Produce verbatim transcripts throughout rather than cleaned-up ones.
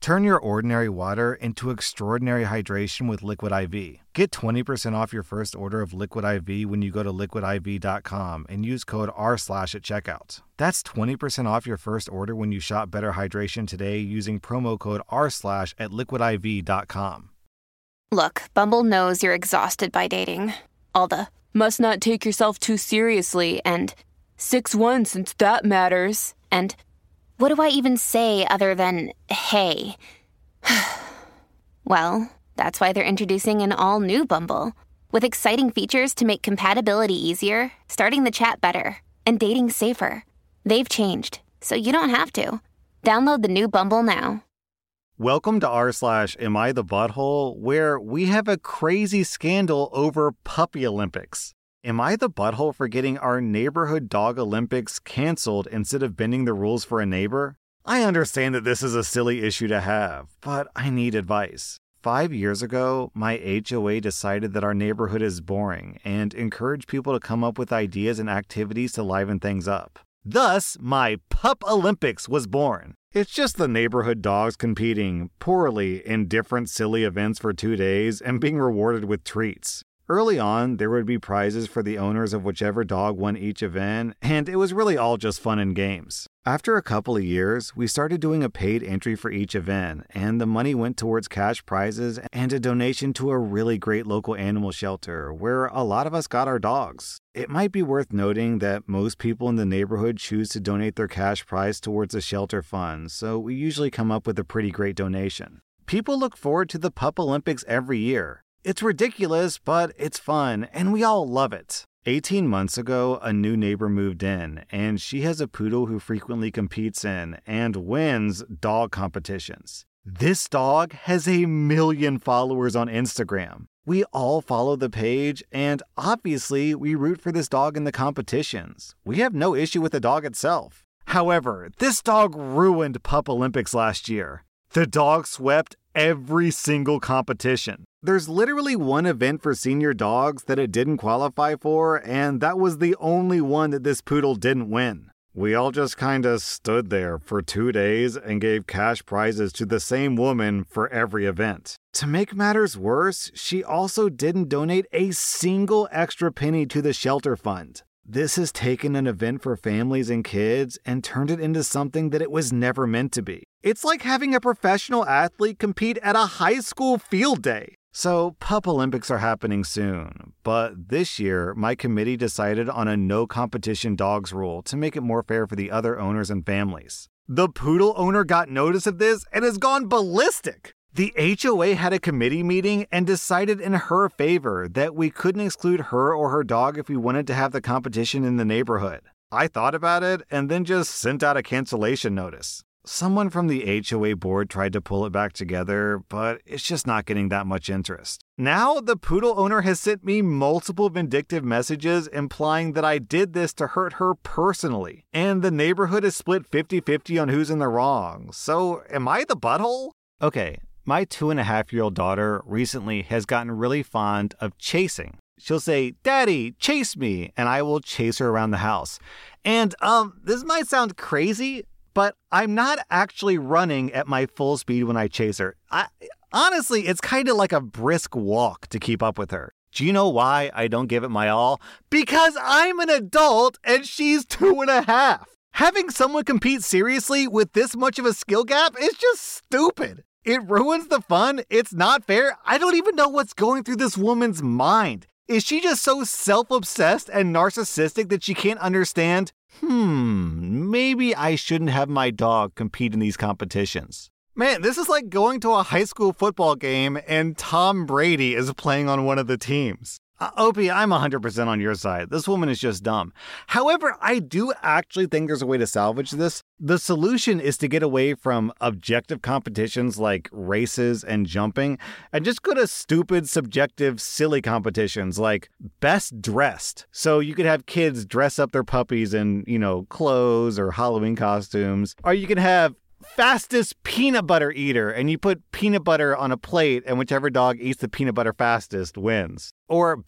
Turn your ordinary water into extraordinary hydration with Liquid I V. Get twenty percent off your first order of Liquid I V when you go to liquid I V dot com and use code R slash at checkout. That's twenty percent off your first order when you shop Better Hydration today using promo code R slash at liquid I V dot com. Look, Bumble knows you're exhausted by dating. All the must not take yourself too seriously and six one since that matters and what do I even say other than, hey? Well, that's why they're introducing an all-new Bumble, with exciting features to make compatibility easier, starting the chat better, and dating safer. They've changed, so you don't have to. Download the new Bumble now. Welcome to r slash Am I the Butthole, where we have a crazy scandal over Pup Olympics. Am I the butthole for getting our neighborhood dog Olympics canceled instead of bending the rules for a neighbor? I understand that this is a silly issue to have, but I need advice. Five years ago, my H O A decided that our neighborhood is boring and encouraged people to come up with ideas and activities to liven things up. Thus, my Pup Olympics was born. It's just the neighborhood dogs competing poorly in different silly events for two days and being rewarded with treats. Early on, there would be prizes for the owners of whichever dog won each event, and it was really all just fun and games. After a couple of years, we started doing a paid entry for each event, and the money went towards cash prizes and a donation to a really great local animal shelter, where a lot of us got our dogs. It might be worth noting that most people in the neighborhood choose to donate their cash prize towards a shelter fund, so we usually come up with a pretty great donation. People look forward to the Pup Olympics every year. It's ridiculous, but it's fun, and we all love it. eighteen months ago, a new neighbor moved in, and she has a poodle who frequently competes in and wins dog competitions. This dog has a million followers on Instagram. We all follow the page, and obviously, we root for this dog in the competitions. We have no issue with the dog itself. However, this dog ruined Pup Olympics last year. The dog swept every single competition. There's literally one event for senior dogs that it didn't qualify for, and that was the only one that this poodle didn't win. We all just kinda stood there for two days and gave cash prizes to the same woman for every event. To make matters worse, she also didn't donate a single extra penny to the shelter fund. This has taken an event for families and kids and turned it into something that it was never meant to be. It's like having a professional athlete compete at a high school field day. So, Pup Olympics are happening soon, but this year, my committee decided on a no-competition dogs rule to make it more fair for the other owners and families. The poodle owner got notice of this and has gone ballistic! The H O A had a committee meeting and decided in her favor that we couldn't exclude her or her dog if we wanted to have the competition in the neighborhood. I thought about it and then just sent out a cancellation notice. Someone from the H O A board tried to pull it back together, but it's just not getting that much interest. Now, the poodle owner has sent me multiple vindictive messages implying that I did this to hurt her personally, and the neighborhood is split fifty-fifty on who's in the wrong. So, am I the butthole? Okay, my two and a half year old daughter recently has gotten really fond of chasing. She'll say, "Daddy, chase me," and I will chase her around the house. And, um, this might sound crazy, but I'm not actually running at my full speed when I chase her. I, honestly, it's kind of like a brisk walk to keep up with her. Do you know why I don't give it my all? Because I'm an adult and she's two and a half. Having someone compete seriously with this much of a skill gap is just stupid. It ruins the fun. It's not fair. I don't even know what's going through this woman's mind. Is she just so self-obsessed and narcissistic that she can't understand hmm, maybe I shouldn't have my dog compete in these competitions. Man, this is like going to a high school football game and Tom Brady is playing on one of the teams. Uh, Opie, I'm one hundred percent on your side. This woman is just dumb. However, I do actually think there's a way to salvage this. The solution is to get away from objective competitions like races and jumping and just go to stupid, subjective, silly competitions like best dressed. So you could have kids dress up their puppies in, you know, clothes or Halloween costumes. Or you can have fastest peanut butter eater, and you put peanut butter on a plate, and whichever dog eats the peanut butter fastest wins. Or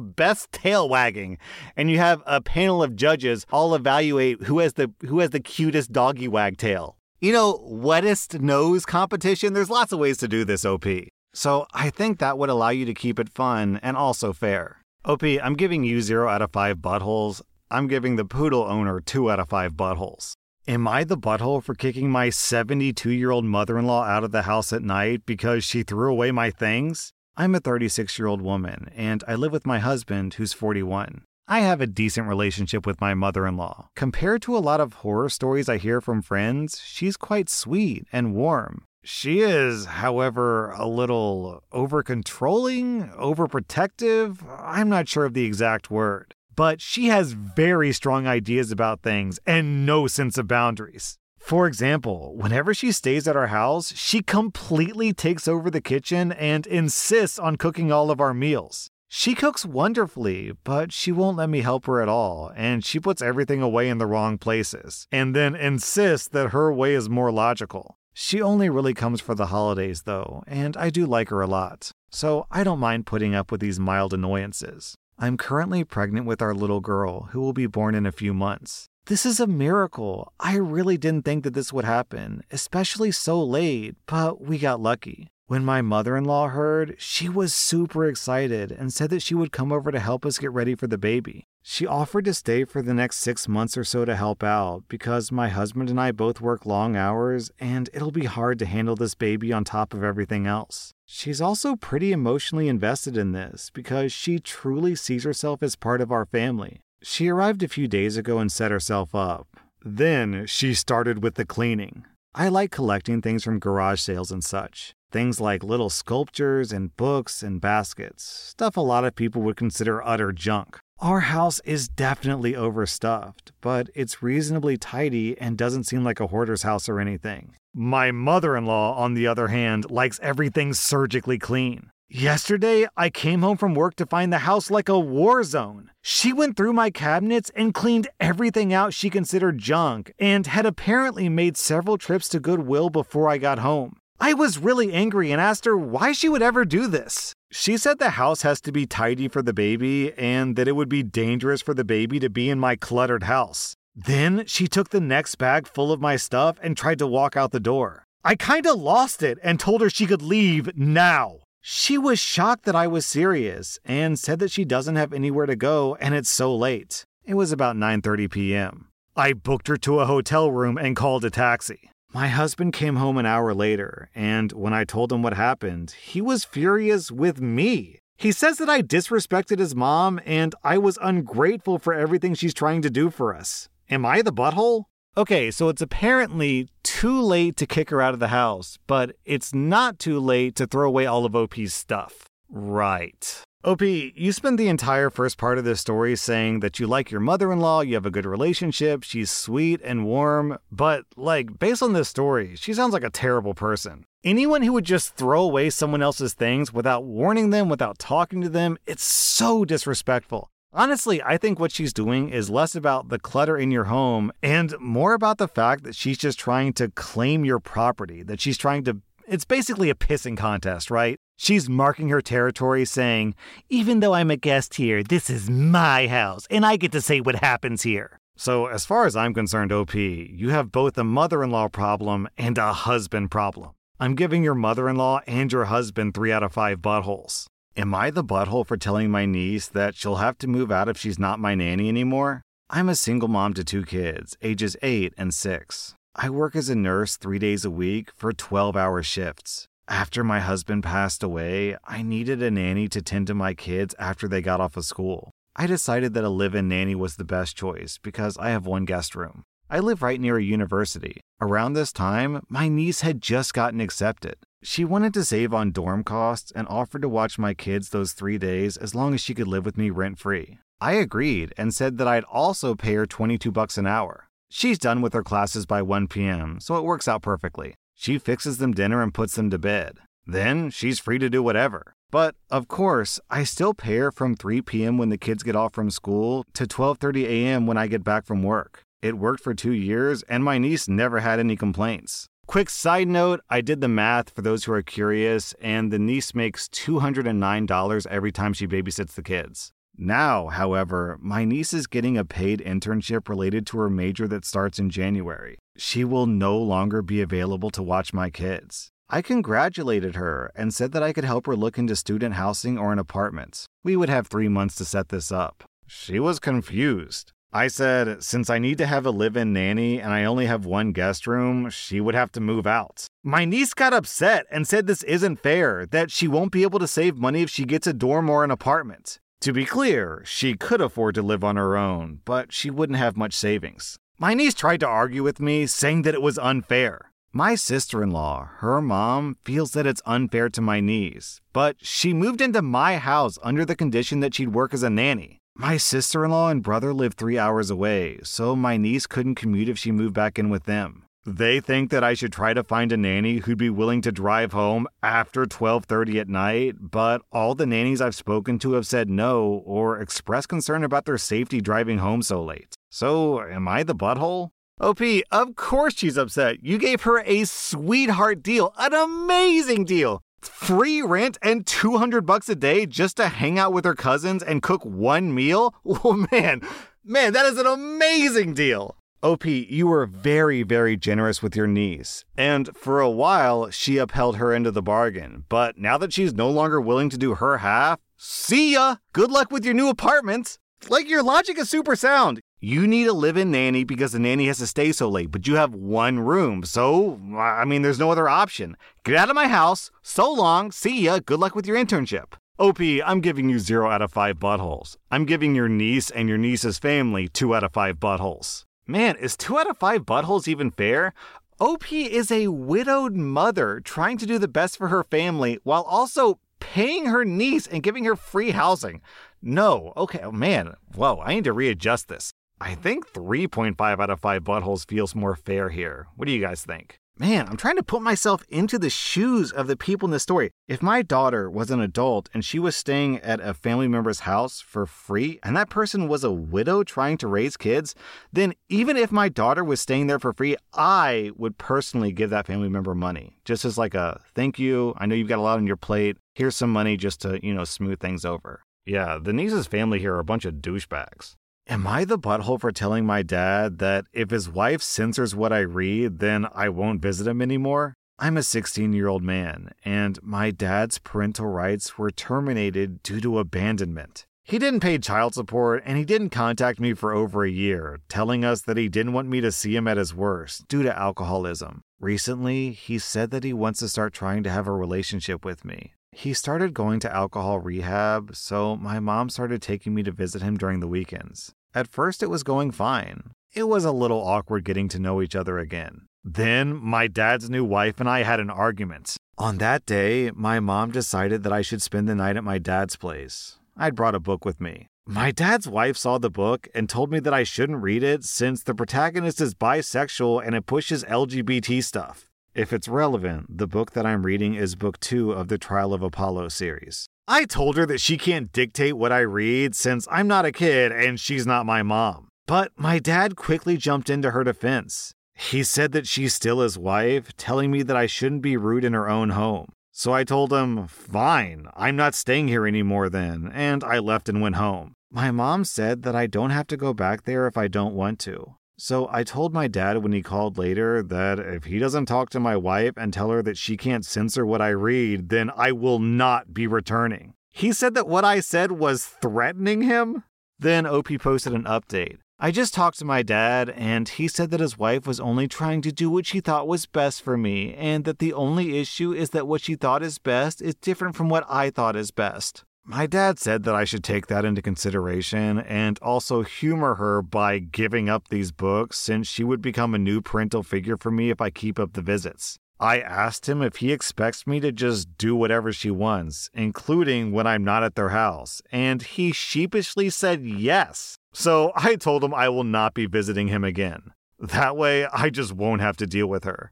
best tail wagging, and you have a panel of judges all evaluate who has the who has the cutest doggy wag tail. You know, wettest nose competition? There's lots of ways to do this, O P. So I think that would allow you to keep it fun and also fair. O P, I'm giving you zero out of five buttholes. I'm giving the poodle owner two out of five buttholes. Am I the butthole for kicking my seventy-two-year-old mother-in-law out of the house at night because she threw away my things? I'm a thirty-six-year-old woman, and I live with my husband, who's forty-one. I have a decent relationship with my mother-in-law. Compared to a lot of horror stories I hear from friends, she's quite sweet and warm. She is, however, a little over-controlling, overprotective. I'm not sure of the exact word. But she has very strong ideas about things and no sense of boundaries. For example, whenever she stays at our house, she completely takes over the kitchen and insists on cooking all of our meals. She cooks wonderfully, but she won't let me help her at all, and she puts everything away in the wrong places, and then insists that her way is more logical. She only really comes for the holidays, though, and I do like her a lot, so I don't mind putting up with these mild annoyances. I'm currently pregnant with our little girl, who will be born in a few months. This is a miracle. I really didn't think that this would happen, especially so late, but we got lucky. When my mother-in-law heard, she was super excited and said that she would come over to help us get ready for the baby. She offered to stay for the next six months or so to help out because my husband and I both work long hours and it'll be hard to handle this baby on top of everything else. She's also pretty emotionally invested in this because she truly sees herself as part of our family. She arrived a few days ago and set herself up. Then she started with the cleaning. I like collecting things from garage sales and such. Things like little sculptures and books and baskets. Stuff a lot of people would consider utter junk. Our house is definitely overstuffed, but it's reasonably tidy and doesn't seem like a hoarder's house or anything. My mother-in-law, on the other hand, likes everything surgically clean. Yesterday, I came home from work to find the house like a war zone. She went through my cabinets and cleaned everything out she considered junk and had apparently made several trips to Goodwill before I got home. I was really angry and asked her why she would ever do this. She said the house has to be tidy for the baby and that it would be dangerous for the baby to be in my cluttered house. Then she took the next bag full of my stuff and tried to walk out the door. I kinda lost it and told her she could leave now. She was shocked that I was serious and said that she doesn't have anywhere to go and it's so late. It was about nine thirty p.m. I booked her to a hotel room and called a taxi. My husband came home an hour later, and when I told him what happened, he was furious with me. He says that I disrespected his mom and I was ungrateful for everything she's trying to do for us. Am I the butthole? Okay, so it's apparently too late to kick her out of the house, but it's not too late to throw away all of O P's stuff. Right. O P, you spent the entire first part of this story saying that you like your mother-in-law, you have a good relationship, she's sweet and warm, but, like, based on this story, she sounds like a terrible person. Anyone who would just throw away someone else's things without warning them, without talking to them, it's so disrespectful. Honestly, I think what she's doing is less about the clutter in your home and more about the fact that she's just trying to claim your property, that she's trying to... It's basically a pissing contest, right? She's marking her territory saying, even though I'm a guest here, this is my house, and I get to say what happens here. So as far as I'm concerned, O P, you have both a mother-in-law problem and a husband problem. I'm giving your mother-in-law and your husband three out of five buttholes. Am I the butthole for telling my niece that she'll have to move out if she's not my nanny anymore? I'm a single mom to two kids, ages eight and six. I work as a nurse three days a week for twelve-hour shifts. After my husband passed away, I needed a nanny to tend to my kids after they got off of school. I decided that a live-in nanny was the best choice because I have one guest room. I live right near a university. Around this time, my niece had just gotten accepted. She wanted to save on dorm costs and offered to watch my kids those three days as long as she could live with me rent-free. I agreed and said that I'd also pay her twenty-two bucks an hour. She's done with her classes by one p.m., so it works out perfectly. She fixes them dinner and puts them to bed. Then she's free to do whatever. But, of course, I still pay her from three p.m. when the kids get off from school to twelve thirty a.m. when I get back from work. It worked for two years, and my niece never had any complaints. Quick side note, I did the math for those who are curious, and the niece makes two hundred nine dollars every time she babysits the kids. Now, however, my niece is getting a paid internship related to her major that starts in January. She will no longer be available to watch my kids. I congratulated her and said that I could help her look into student housing or an apartment. We would have three months to set this up. She was confused. I said, since I need to have a live-in nanny and I only have one guest room, she would have to move out. My niece got upset and said this isn't fair, that she won't be able to save money if she gets a dorm or an apartment. To be clear, she could afford to live on her own, but she wouldn't have much savings. My niece tried to argue with me, saying that it was unfair. My sister-in-law, her mom, feels that it's unfair to my niece, but she moved into my house under the condition that she'd work as a nanny. My sister-in-law and brother live three hours away, so my niece couldn't commute if she moved back in with them. They think that I should try to find a nanny who'd be willing to drive home after twelve thirty at night, but all the nannies I've spoken to have said no or expressed concern about their safety driving home so late. So, am I the butthole? O P, of course she's upset. You gave her a sweetheart deal, an amazing deal. Free rent and two hundred bucks a day just to hang out with her cousins and cook one meal? Oh, man, man, that is an amazing deal. O P, you were very, very generous with your niece. And for a while, she upheld her end of the bargain. But now that she's no longer willing to do her half, see ya. Good luck with your new apartment. Like, your logic is super sound. You need a live-in nanny because the nanny has to stay so late, but you have one room, so, I mean, there's no other option. Get out of my house, so long, see ya, good luck with your internship. O P, I'm giving you zero out of five buttholes. I'm giving your niece and your niece's family two out of five buttholes. Man, is two out of five buttholes even fair? O P is a widowed mother trying to do the best for her family while also paying her niece and giving her free housing. No, okay, oh man, whoa, I need to readjust this. I think three point five out of five buttholes feels more fair here. What do you guys think? Man, I'm trying to put myself into the shoes of the people in this story. If my daughter was an adult and she was staying at a family member's house for free, and that person was a widow trying to raise kids, then even if my daughter was staying there for free, I would personally give that family member money. Just as like a thank you, I know you've got a lot on your plate. Here's some money just to, you know, smooth things over. Yeah, the niece's family here are a bunch of douchebags. Am I the butthole for telling my dad that if his wife censors what I read, then I won't visit him anymore? I'm a sixteen-year-old man, and my dad's parental rights were terminated due to abandonment. He didn't pay child support, and he didn't contact me for over a year, telling us that he didn't want me to see him at his worst due to alcoholism. Recently, he said that he wants to start trying to have a relationship with me. He started going to alcohol rehab, so my mom started taking me to visit him during the weekends. At first, it was going fine. It was a little awkward getting to know each other again. Then, my dad's new wife and I had an argument. On that day, my mom decided that I should spend the night at my dad's place. I'd brought a book with me. My dad's wife saw the book and told me that I shouldn't read it since the protagonist is bisexual and it pushes L G B T stuff. If it's relevant, the book that I'm reading is book two of the Trial of Apollo series. I told her that she can't dictate what I read since I'm not a kid and she's not my mom. But my dad quickly jumped into her defense. He said that she's still his wife, telling me that I shouldn't be rude in her own home. So I told him, fine, I'm not staying here anymore then, and I left and went home. My mom said that I don't have to go back there if I don't want to. So I told my dad when he called later that if he doesn't talk to my wife and tell her that she can't censor what I read, then I will not be returning. He said that what I said was threatening him. Then O P posted an update. I just talked to my dad, and he said that his wife was only trying to do what she thought was best for me, and that the only issue is that what she thought is best is different from what I thought is best. my dad said that I should take that into consideration and also humor her by giving up these books, since she would become a new parental figure for me if I keep up the visits. I asked him if he expects me to just do whatever she wants, including when I'm not at their house, and he sheepishly said yes. So I told him I will not be visiting him again. That way, I just won't have to deal with her.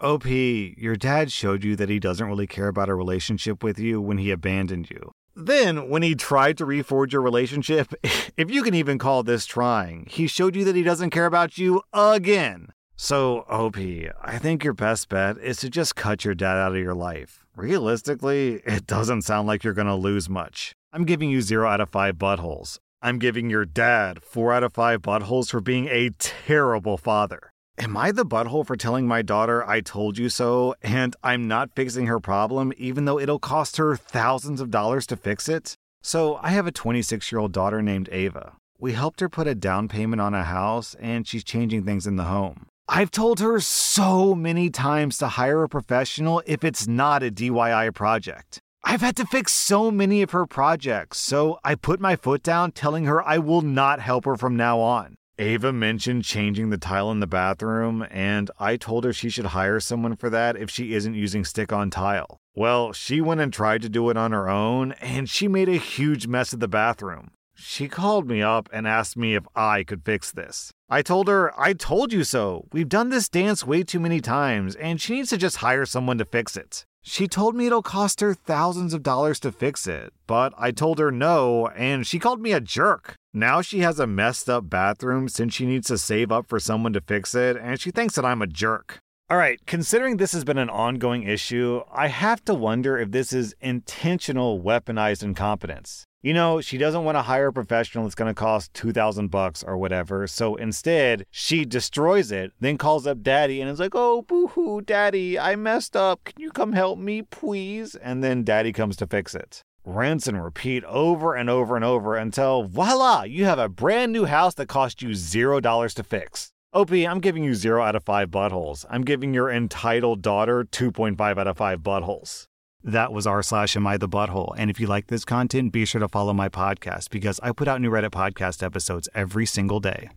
O P, your dad showed you that he doesn't really care about a relationship with you when he abandoned you. Then, when he tried to reforge your relationship, if you can even call this trying, he showed you that he doesn't care about you again. So, O P, I think your best bet is to just cut your dad out of your life. Realistically, it doesn't sound like you're going to lose much. I'm giving you zero out of five buttholes. I'm giving your dad four out of five buttholes for being a terrible father. Am I the butthole for telling my daughter I told you so and I'm not fixing her problem even though it'll cost her thousands of dollars to fix it? So I have a twenty-six-year-old daughter named Ava. We helped her put a down payment on a house and she's changing things in the home. I've told her so many times to hire a professional if it's not a D I Y project. I've had to fix so many of her projects, so I put my foot down telling her I will not help her from now on. Ava mentioned changing the tile in the bathroom, and I told her she should hire someone for that if she isn't using stick-on tile. Well, she went and tried to do it on her own, and she made a huge mess of the bathroom. She called me up and asked me if I could fix this. I told her, I told you so. We've done this dance way too many times, and she needs to just hire someone to fix it. She told me it'll cost her thousands of dollars to fix it, but I told her no, and she called me a jerk. Now she has a messed up bathroom since she needs to save up for someone to fix it, and she thinks that I'm a jerk. All right, considering this has been an ongoing issue, I have to wonder if this is intentional weaponized incompetence. You know, she doesn't want to hire a professional that's going to cost two thousand bucks or whatever. So instead, she destroys it, then calls up daddy and is like, oh, boo-hoo, daddy, I messed up. Can you come help me, please? And then daddy comes to fix it. Rinse and repeat over and over and over until, voila, you have a brand new house that cost you zero dollars to fix. O P, I'm giving you zero out of five buttholes. I'm giving your entitled daughter two point five out of five buttholes. That was r slash am I the butthole, and if you like this content, be sure to follow my podcast because I put out new Reddit podcast episodes every single day.